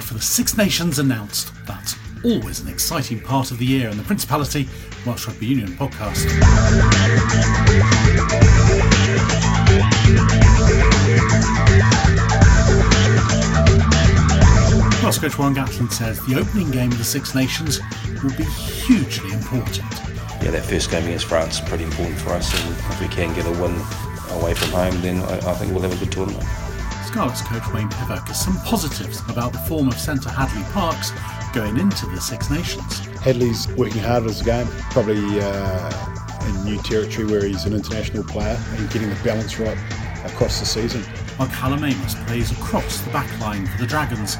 squad for the Six Nations announced. That's always an exciting part of the year in the Principality Welsh Rugby Union podcast. Welsh coach Warren Gatland says the opening game of the Six Nations will be hugely important. Yeah, that first game against France is pretty important for us, and if we can get a win away from home, then I think we'll have a good tournament. Scarlets coach Wayne Pivac has some positives about the form of centre Hadleigh Parkes going into the Six Nations. Hadleigh's working hard as a game, probably in new territory where he's an international player, and getting the balance right across the season. Mark Hallam Amos plays across the back line for the Dragons,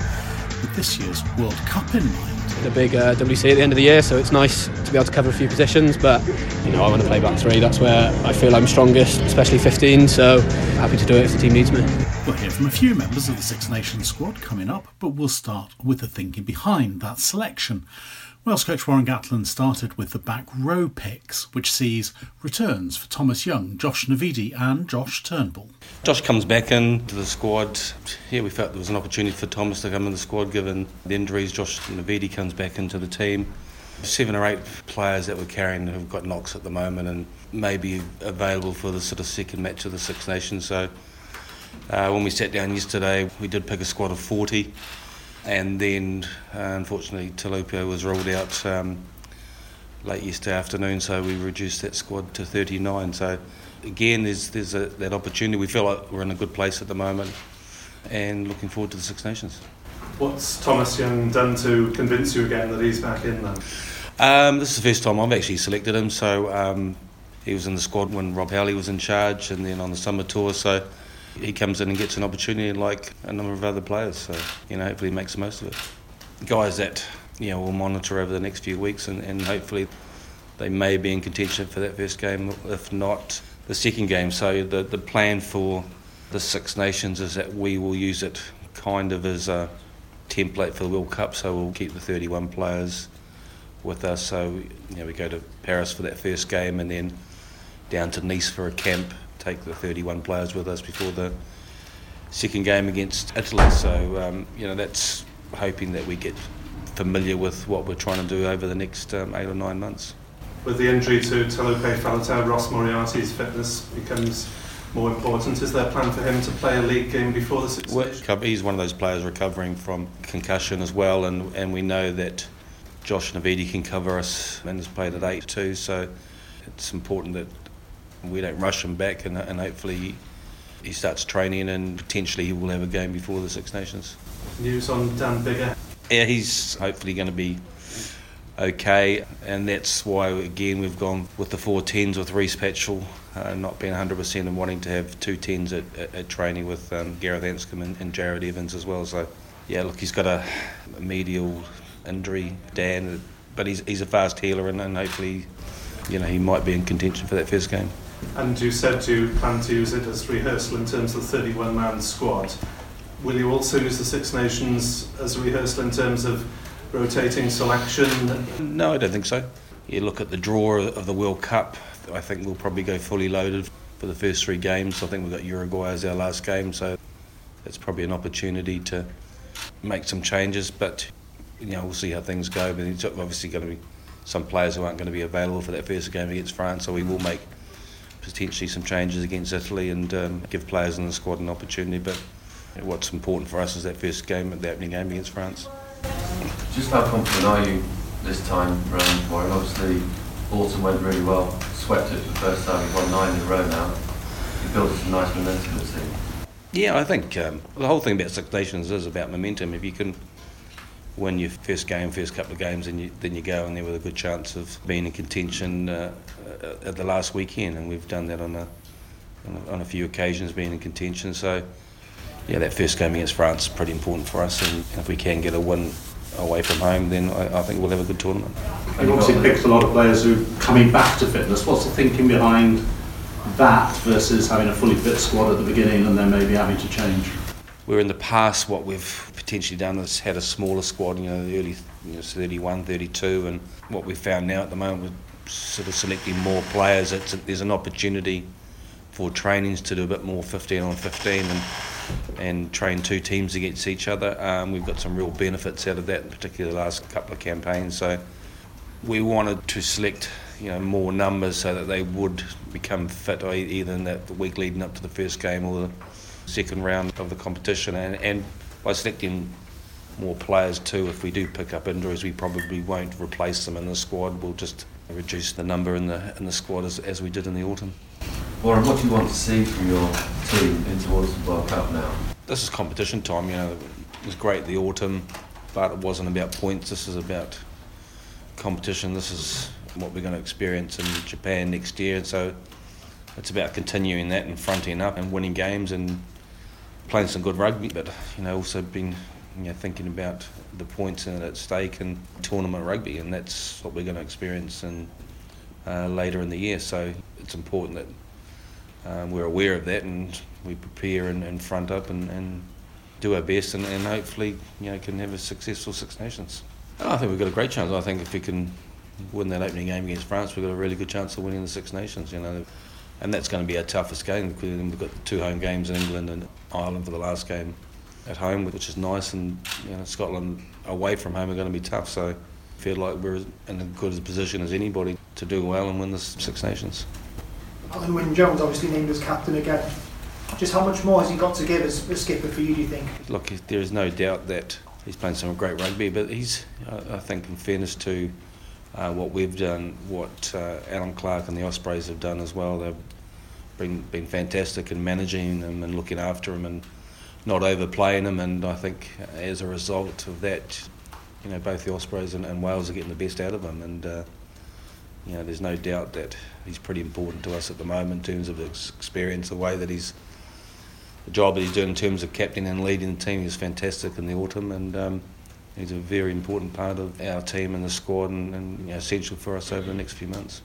with this year's World Cup in mind. The big WC at the end of the year, so it's nice to be able to cover a few positions, but you know, I want to play back three. That's where I feel I'm strongest, especially 15, so happy to do it if the team needs me. We'll hear from a few members of the Six Nations squad coming up, but we'll start with the thinking behind that selection. Welsh coach Warren Gatland started with the back row picks, which sees returns for Thomas Young, Josh Navidi and Josh Turnbull. Josh comes back into the squad. Yeah, we felt there was an opportunity for Thomas to come in the squad given the injuries. Josh Navidi comes back into the team. 7 or 8 players that we're carrying have got knocks at the moment and may be available for the sort of second match of the Six Nations. So when we sat down yesterday, we did pick a squad of 40. And then, unfortunately, Tilupia was ruled out late yesterday afternoon, so we reduced that squad to 39. So, again, there's that opportunity. We feel like we're in a good place at the moment and looking forward to the Six Nations. What's Thomas Young done to convince you again that he's back in then? This is the first time I've actually selected him, so he was in the squad when Rob Howley was in charge and then on the summer tour, so he comes in and gets an opportunity like a number of other players, so you know, hopefully he makes the most of it. Guys that you know we'll monitor over the next few weeks, and hopefully they may be in contention for that first game, if not the second game. So the plan for the Six Nations is that we will use it kind of as a template for the World Cup, so we'll keep the 31 players with us. So you know, we go to Paris for that first game and then down to Nice for a camp, take the 31 players with us before the second game against Italy. So, you know, that's hoping that we get familiar with what we're trying to do over the next 8 or 9 months. With the injury to Taulupe Faletau, Ross Moriarty's fitness becomes more important. Is there a plan for him to play a league game before the Six Nations? He's one of those players recovering from concussion as well, and we know that Josh Navidi can cover us and has played at 8 too, so it's important that we don't rush him back, and hopefully he starts training and potentially he will have a game before the Six Nations. News on Dan Biggar? Yeah, he's hopefully going to be okay, and that's why again we've gone with the 4 10s with Rhys Patchell not being 100% and wanting to have 2 10s at training with Gareth Anscombe and Jarrod Evans as well. So yeah, look, he's got a medial injury, Dan, but he's a fast healer, and hopefully you know he might be in contention for that first game. And you said you plan to use it as rehearsal in terms of the 31-man squad. Will you also use the Six Nations as a rehearsal in terms of rotating selection? No, I don't think so. You look at the draw of the World Cup, I think we'll probably go fully loaded for the first 3 games. I think we've got Uruguay as our last game, so that's probably an opportunity to make some changes, but you know, we'll see how things go. But it's obviously going to be some players who aren't going to be available for that first game against France, so we will make potentially some changes against Italy and give players in the squad an opportunity. But what's important for us is that first game, the opening game against France. Just how confident are you this time round, Warren? Obviously, autumn went really well, swept it for the first time, you've won 9 in a row now. You've built some nice momentum, it seems. Yeah, I think the whole thing about Six Nations is about momentum. If you can win your first game, first couple of games, and then you go in there with a good chance of being in contention at the last weekend, and we've done that on a few occasions, being in contention. So yeah, that first game against France is pretty important for us, and if we can get a win away from home, then I think we'll have a good tournament. You've obviously picked a lot of players who are coming back to fitness. What's the thinking behind that versus having a fully fit squad at the beginning and then maybe having to change? Where in the past what we've potentially done is had a smaller squad, you know, the early 31, 32, and what we've found now at the moment, we're sort of selecting more players. There's an opportunity for trainings to do a bit more 15 on 15 and train two teams against each other. We've got some real benefits out of that, particularly the last couple of campaigns. So we wanted to select, more numbers so that they would become fit either in the week leading up to the first game or the second round of the competition. And by selecting more players too, if we do pick up injuries, we probably won't replace them in the squad. We'll just reduce the number in the squad as we did in the autumn. Warren, what do you want to see from your team in towards the World Cup now? This is competition time. It was great the autumn, but it wasn't about points. This is about competition. This is what we're going to experience in Japan next year, and so it's about continuing that and fronting up and winning games and playing some good rugby, but also being thinking about the points that are at stake in tournament rugby, and that's what we're going to experience later in the year. So it's important that we're aware of that and we prepare and front up and do our best and hopefully can have a successful Six Nations. I think we've got a great chance. I think if we can win that opening game against France, we've got a really good chance of winning the Six Nations. And that's going to be our toughest game. We've got two home games in England and Ireland for the last game at home, which is nice, and Scotland away from home are going to be tough. So I feel like we're in as good a position as anybody to do well and win the Six Nations. Owen Jones obviously named as captain again. Just how much more has he got to give as a skipper for you, do you think? Look, there is no doubt that he's playing some great rugby, but he's, I think, in fairness to what we've done, what Allen Clarke and the Ospreys have done as well, they've been fantastic in managing them and looking after him and not overplaying him, and I think as a result of that, both the Ospreys and Wales are getting the best out of him, and there's no doubt that he's pretty important to us at the moment in terms of his experience. The job that he's doing in terms of captain and leading the team is fantastic in the autumn, and he's a very important part of our team and the squad, and essential for us over the next few months.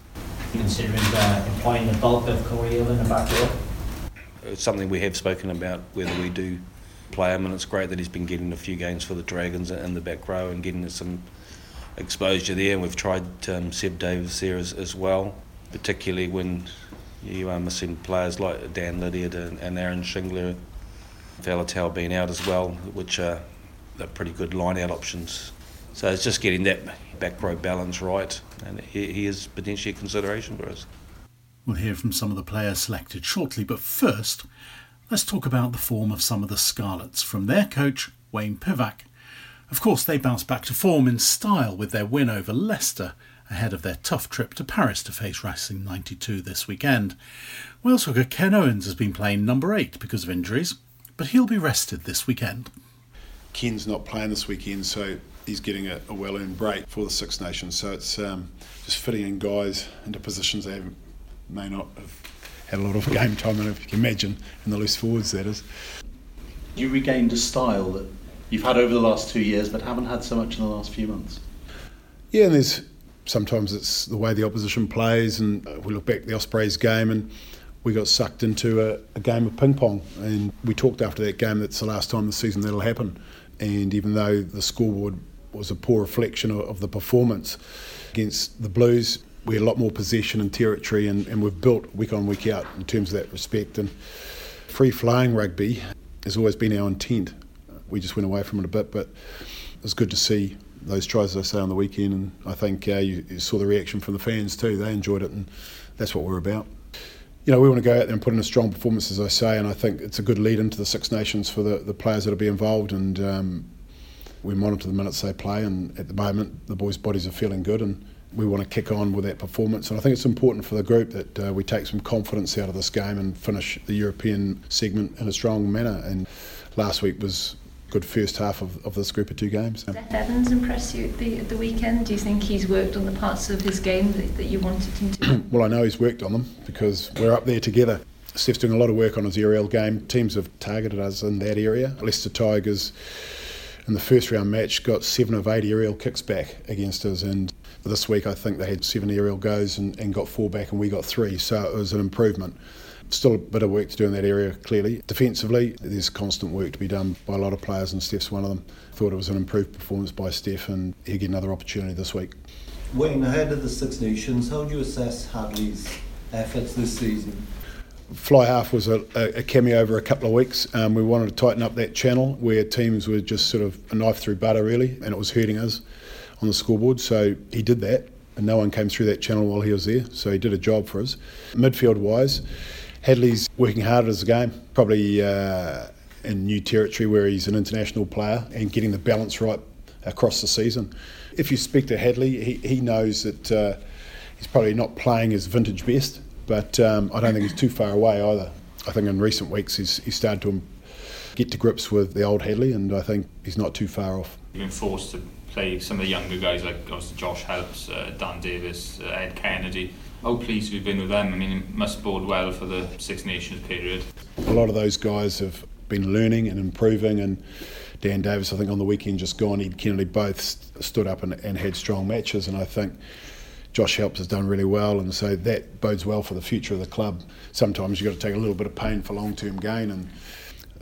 Considering employing the bulk of Corio in the back row? It's something we have spoken about, whether we do play him, and it's great that he's been getting a few games for the Dragons in the back row and getting some exposure there, and we've tried Seb Davies there as well, particularly when you are missing players like Dan Lydiate and Aaron Shingler, Faletau being out as well, which are pretty good line-out options. So it's just getting that back row balance right, and he is potentially a consideration for us. We'll hear from some of the players selected shortly, but first, let's talk about the form of some of the Scarlets from their coach, Wayne Pivac. Of course, they bounced back to form in style with their win over Leicester ahead of their tough trip to Paris to face Racing 92 this weekend. Wales hooker Ken Owens has been playing number 8 because of injuries, but he'll be rested this weekend. Ken's not playing this weekend, so he's getting a well-earned break for the Six Nations, so it's just fitting in guys into positions they haven't may not have had a lot of game time, if you can imagine, in the loose forwards, that is. You regained a style that you've had over the last 2 years but haven't had so much in the last few months. Yeah, and sometimes it's the way the opposition plays, and we look back at the Ospreys game and we got sucked into a game of ping pong, and we talked after that game that's the last time this season that'll happen, and even though the scoreboard was a poor reflection of the performance against the Blues, we had a lot more possession and territory, and we've built week on, week out in terms of that respect. And free-flowing rugby has always been our intent. We just went away from it a bit, but it was good to see those tries, as I say, on the weekend. And I think you saw the reaction from the fans too. They enjoyed it, and that's what we're about. We want to go out there and put in a strong performance, as I say, and I think it's a good lead into the Six Nations for the players that will be involved. And we monitor the minutes they play, and at the moment the boys' bodies are feeling good, and we want to kick on with that performance, and I think it's important for the group that we take some confidence out of this game and finish the European segment in a strong manner, and last week was a good first half of this group of two games. Steff Evans impressed you at the weekend? Do you think he's worked on the parts of his game that you wanted him to? Well, I know he's worked on them because we're up there together. Steph's doing a lot of work on his aerial game. Teams have targeted us in that area. Leicester Tigers in the first round match got 7 of 8 aerial kicks back against us, and this week I think they had 7 aerial goes and got 4 back and we got 3, so it was an improvement. Still a bit of work to do in that area, clearly. Defensively, there's constant work to be done by a lot of players, and Steff's one of them. Thought it was an improved performance by Steff, and he'll get another opportunity this week. Wayne, ahead of the Six Nations, how do you assess Hadleigh's efforts this season? fly half was a cameo over a couple of weeks. We wanted to tighten up that channel where teams were just sort of a knife through butter, really, and it was hurting us on the scoreboard. So he did that, and no one came through that channel while he was there. So he did a job for us. Midfield-wise, Hadleigh's working hard at his game, probably in new territory where he's an international player and getting the balance right across the season. If you speak to Hadleigh, he knows that he's probably not playing his vintage best, but I don't think he's too far away either. I think in recent weeks he's started to get to grips with the old Hadleigh, and I think he's not too far off. You've been forced to play some of the younger guys like obviously Josh Helps, Dan Davis, Ed Kennedy. How pleased we've been with them. I mean, it must bode well for the Six Nations period. A lot of those guys have been learning and improving, and Dan Davis, I think on the weekend just gone, Ed Kennedy both stood up and had strong matches, and I think Josh Helps has done really well, and so that bodes well for the future of the club. Sometimes you've got to take a little bit of pain for long-term gain, and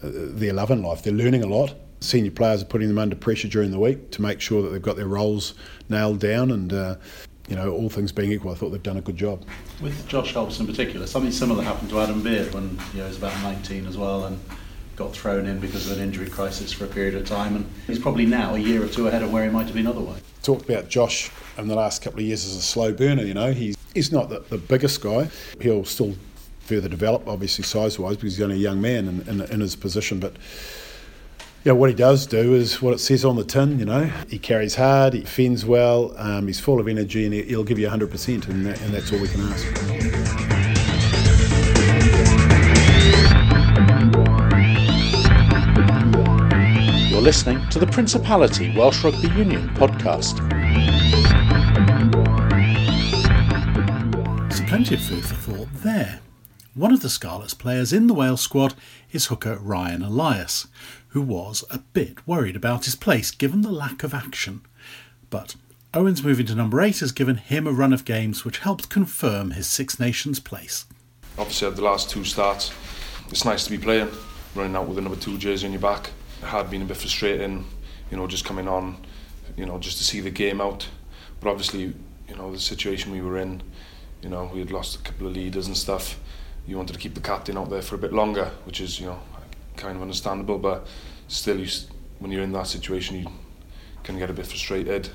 they're loving life. They're learning a lot. Senior players are putting them under pressure during the week to make sure that they've got their roles nailed down, and all things being equal, I thought they've done a good job. With Josh Helps in particular, something similar happened to Adam Beard when he was about 19 as well, and got thrown in because of an injury crisis for a period of time, and he's probably now a year or two ahead of where he might have been otherwise. Talked about Josh in the last couple of years as a slow burner, He's not the biggest guy. He'll still further develop, obviously, size-wise, because he's only a young man in his position, but what he does do is what it says on the tin, He carries hard, he fends well, he's full of energy, and he'll give you 100%, and that's all we can ask. Listening to the Principality Welsh Rugby Union podcast. So plenty of food for thought there. One of the Scarlets players in the Wales squad is hooker Ryan Elias, who was a bit worried about his place given the lack of action. But Owens moving to number 8 has given him a run of games which helped confirm his Six Nations place. Obviously at the last two starts, it's nice to be playing, running out with a number 2 jersey on your back. It had been a bit frustrating, just coming on, just to see the game out. But obviously, the situation we were in, we had lost a couple of leaders and stuff. You wanted to keep the captain out there for a bit longer, which is, kind of understandable. But still, when you're in that situation, you can get a bit frustrated.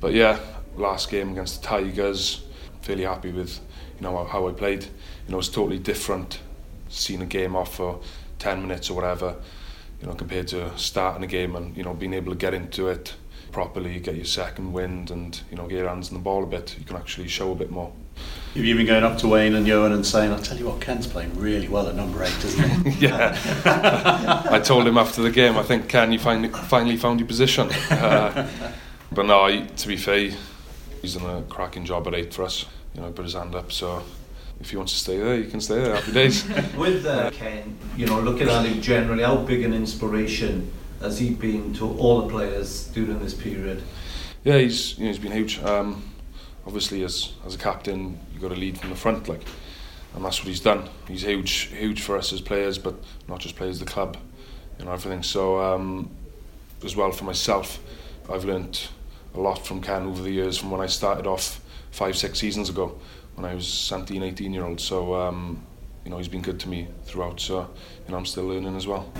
But yeah, last game against the Tigers, fairly happy with, how I played. It's totally different seeing a game off for 10 minutes or whatever. Compared to starting a game and, being able to get into it properly, get your second wind and, get your hands on the ball a bit, you can actually show a bit more. Have you been going up to Wayne and Johan and saying, I'll tell you what, Ken's playing really well at number 8, isn't he? Yeah. I told him after the game, I think, Ken, you finally found your position. But no, to be fair, he's done a cracking job at 8 for us. He put his hand up, so if he wants to stay there, you can stay there. Happy days. With Ken, looking at him generally, how big an inspiration has he been to all the players during this period? Yeah, he's been huge. Obviously, as a captain, you got to lead from the front, and that's what he's done. He's huge for us as players, but not just players, the club, everything. So, as well for myself, I've learnt a lot from Ken over the years, from when I started off 5-6 seasons ago, when I was 17, 18-year-old, so he's been good to me throughout, so I'm still learning as well.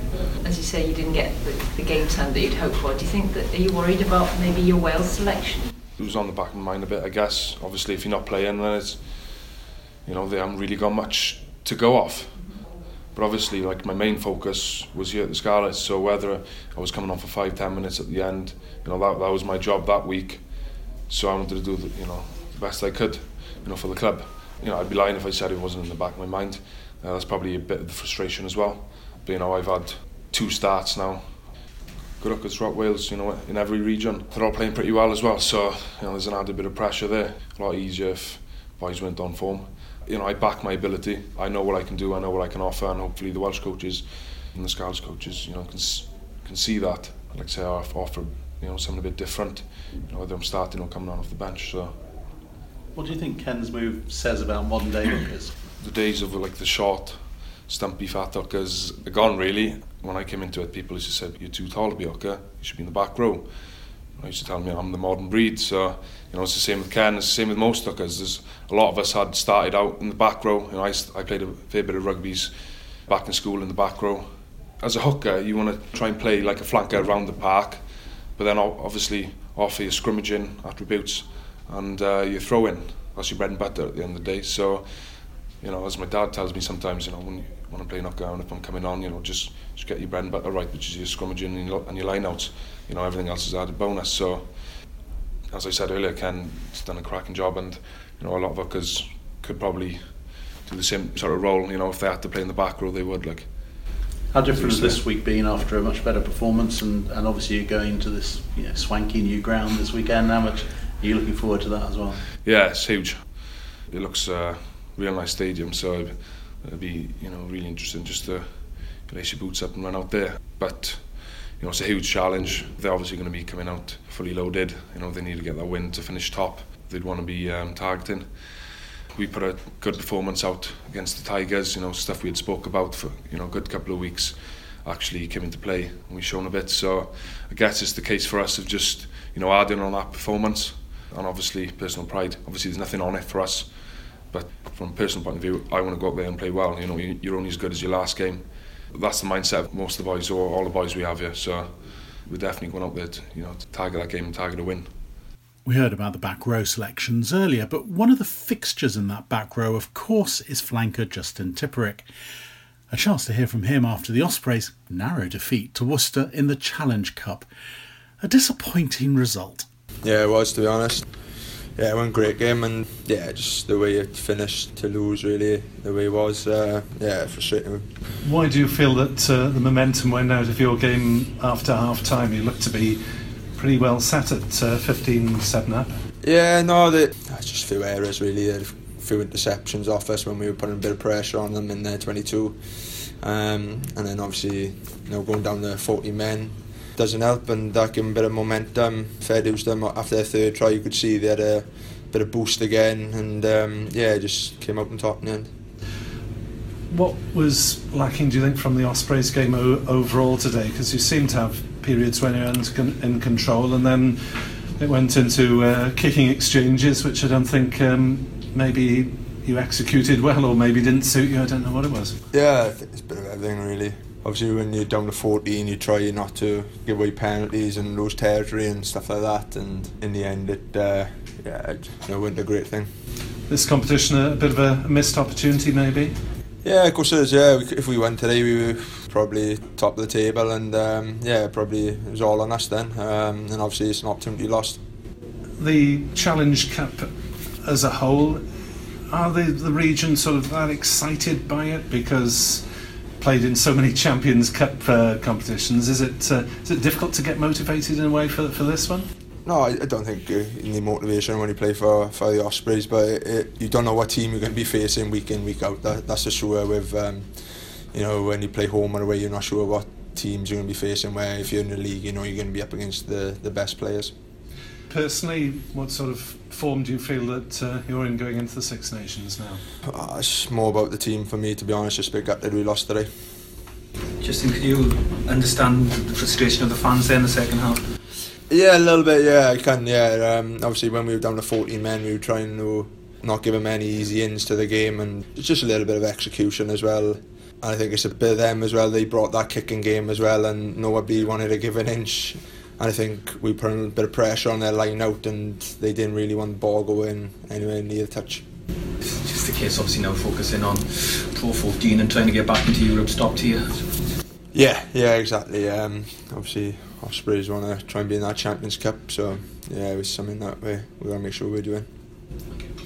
As you say, you didn't get the game time that you'd hoped for. Do you think that, are you worried about maybe your Wales selection? It was on the back of my mind a bit, I guess. Obviously, if you're not playing, then it's, they haven't really got much to go off. But obviously, my main focus was here at the Scarlets, so whether I was coming on for 5-10 minutes at the end, that was my job that week, so I wanted to do the best I could. For the club. I'd be lying if I said it wasn't in the back of my mind. That's probably a bit of the frustration as well. But, I've had 2 starts now. Good luck throughout Wales, in every region. They're all playing pretty well as well, so, there's an added bit of pressure there. A lot easier if boys weren't on form. I back my ability. I know what I can do, I know what I can offer, and hopefully the Welsh coaches and the Scarlets coaches, can see that. I'd like to say I offer, something a bit different, whether I'm starting or coming on off the bench, so. What do you think Ken's move says about modern day hookers? The days of the short, stumpy, fat hookers are gone really. When I came into it, people used to say, you're too tall to be a hooker, you should be in the back row. I used to tell me I'm the modern breed, so you know it's the same with Ken, it's the same with most because there's a lot of us had started out in the back row. You know, I played a fair bit of rugby's back in school in the back row. As a hooker, you want to try and play like a flanker around the park, but then obviously offer your scrummaging attributes and your throwing. That's your bread and butter at the end of the day. So, you know, as my dad tells me sometimes, you know, when I'm playing hooker and if I'm coming on, you know, just get your bread and butter right, which is your scrummaging and your line-outs. You know, everything else is added bonus. So, as I said earlier, Ken's done a cracking job, and you know, a lot of hookers could probably do the same sort of role. You know, if they had to play in the back row, they would. Like, how different has this week been after a much better performance, and obviously you're going to this, you know, swanky new ground this weekend? How much are you looking forward to that as well? Yeah, it's huge. It looks a real nice stadium, so it'll be, you know, really interesting just to lace your boots up and run out there. But you know, it's a huge challenge. They're obviously going to be coming out fully loaded. You know, they need to get that win to finish top. They'd want to be targeting. We put a good performance out against the Tigers. You know, stuff we had spoke about for, you know, a good couple of weeks actually came into play and we've shown a bit. So I guess it's the case for us of just, you know, adding on that performance, and obviously personal pride. Obviously there's nothing on it for us, but from a personal point of view, I want to go up there and play well. You know, you're only as good as your last game. That's the mindset of most of the boys, or all the boys we have here. So we're definitely going up there to, you know, to target that game and target a win. We heard about the back row selections earlier, but one of the fixtures in that back row, of course, is flanker Justin Tipuric. A chance to hear from him after the Ospreys' narrow defeat to Worcester in the Challenge Cup. A disappointing result. Yeah, it was, to be honest. Yeah, it was a great game, and yeah, just the way it finished to lose, really, the way it was, yeah, frustrating. Why do you feel that the momentum went out of your game after half-time? You looked to be pretty well sat at 15-7 up. Yeah, no, just a few errors really, a few interceptions off us when we were putting a bit of pressure on them in their 22, and then obviously, you know, going down to 40 men doesn't help, and that gave them a bit of momentum. Fair dues them after their third try, you could see they had a bit of boost again, and yeah, just came out on top in the end. What was lacking, do you think, from the Ospreys game overall today? Because you seem to have periods when you're in control, and then it went into kicking exchanges, which I don't think maybe you executed well, or maybe didn't suit you. I don't know what it was. Yeah, I think it's a bit of everything really. Obviously when you're down to 14, you try not to give away penalties and lose territory and stuff like that, and in the end it wasn't a great thing. This competition a bit of a missed opportunity maybe? Yeah, of course it is, yeah. If we won today, we were probably top of the table, and yeah, probably it was all on us then, and obviously it's an opportunity lost. The Challenge Cup as a whole, are the region sort of that excited by it? Because played in so many Champions Cup competitions, is it difficult to get motivated in a way for this one? No, I don't think you need motivation when you play for the Ospreys, but you don't know what team you're going to be facing week in, week out. That's for sure. With you know, when you play home or away, you're not sure what teams you're going to be facing. Where if you're in the league, you know you're going to be up against the best players. Personally, what sort of form do you feel that you're in going into the Six Nations now? It's more about the team for me, to be honest. Just a bit gutted we lost today. Justin, could you understand the frustration of the fans there in the second half? Yeah, a little bit, yeah, I can, yeah. Obviously, when we were down to 14 men, we were trying to not give them any easy ins to the game, and it's just a little bit of execution as well. And I think it's a bit of them as well. They brought that kicking game as well, and nobody wanted to give an inch. And I think we put a bit of pressure on their line out, and they didn't really want the ball going anywhere near the touch. It's just the case, obviously, now focusing on Pro 14 and trying to get back into Europe's top tier. Yeah, exactly. Obviously, Ospreys want to try and be in that Champions Cup, so yeah, it was something that we want to make sure we're doing.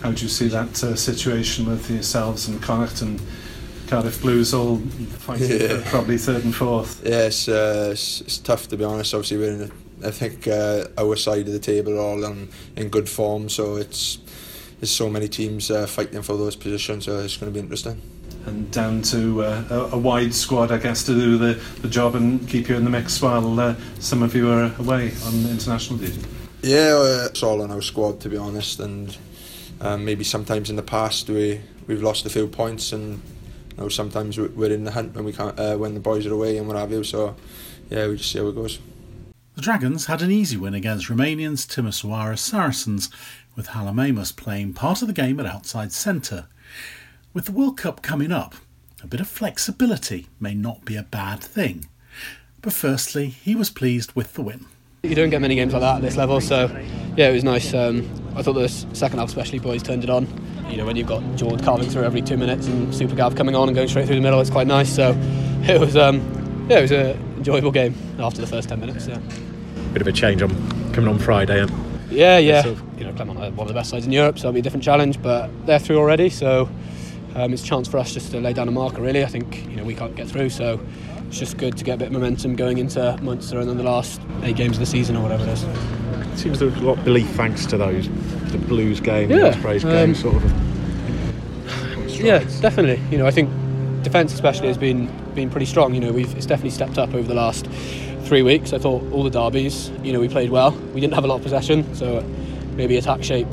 How do you see that situation with yourselves and Connacht and Cardiff Blues all fighting for probably third and fourth? Yeah, it's tough, to be honest. Obviously, we're in, I think, our side of the table are all in good form, so there's so many teams fighting for those positions, so it's going to be interesting. And down to a wide squad, I guess, to do the job and keep you in the mix while some of you are away on international duty. Yeah, it's all on our squad, to be honest, and maybe sometimes in the past we've lost a few points, and you know, sometimes we're in the hunt when we can't, when the boys are away and what have you, so yeah, we just see how it goes. The Dragons had an easy win against Romanians Timisoara Saracens, with Hallam Amos playing part of the game at outside centre. With the World Cup coming up, a bit of flexibility may not be a bad thing. But firstly, he was pleased with the win. You don't get many games like that at this level, so yeah, it was nice. I thought the second half especially, boys turned it on. You know, when you've got George carving through every 2 minutes and Super Gav coming on and going straight through the middle, it's quite nice. So it was, yeah, it was an enjoyable game after the first 10 minutes. Yeah, bit of a change on coming on Friday. Yeah. Sort of, you know, Clermont are one of the best sides in Europe, so it'll be a different challenge. But they're through already, so it's a chance for us just to lay down a marker. Really, I think we can't get through, so. It's just good to get a bit of momentum going into Munster and then the last 8 games of the season or whatever it is. It seems there was a lot of belief thanks to those, the Blues game, the Ospreys game, sort of. Yeah, definitely. You know, I think defence especially has been pretty strong. You know, it's definitely stepped up over the last 3 weeks. I thought all the derbies, we played well. We didn't have a lot of possession, so maybe attack shape,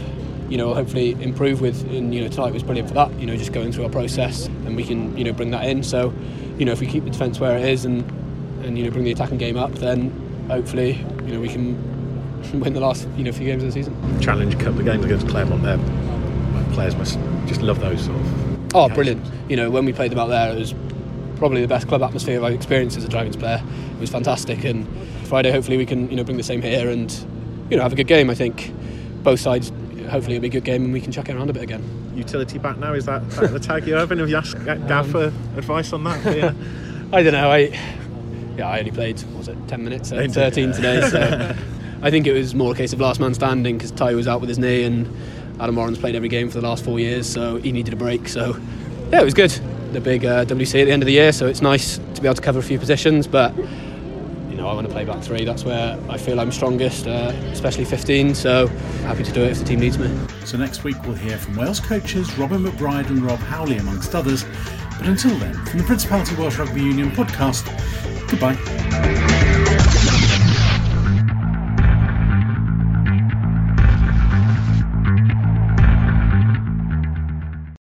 hopefully improve with. And tonight was brilliant for that. Just going through our process and we can bring that in. So. If we keep the defence where it is and bring the attacking game up, then hopefully we can win the last few games of the season. Challenge Cup, the games against Clermont there, players must just love those sort of. Oh, brilliant! When we played them out there, it was probably the best club atmosphere I've experienced as a Dragons player. It was fantastic, and Friday hopefully we can bring the same here and have a good game. I think both sides. Hopefully it'll be a good game and we can chuck it around a bit again. Utility back now, is that the tag you're having? Have you asked Gav for advice on that? Yeah. I don't know. I only played 10 minutes at 13 today, so I think it was more a case of last man standing because Ty was out with his knee and Adam Warren's played every game for the last 4 years, so he needed a break. So yeah, it was good. The big WC at the end of the year, so it's nice to be able to cover a few positions, but I want to play back three. That's where I feel I'm strongest, especially 15, so happy to do it if the team needs me. So next week we'll hear from Wales coaches Robin McBride and Rob Howley amongst others, but until then, from the Principality Welsh Rugby Union podcast, goodbye.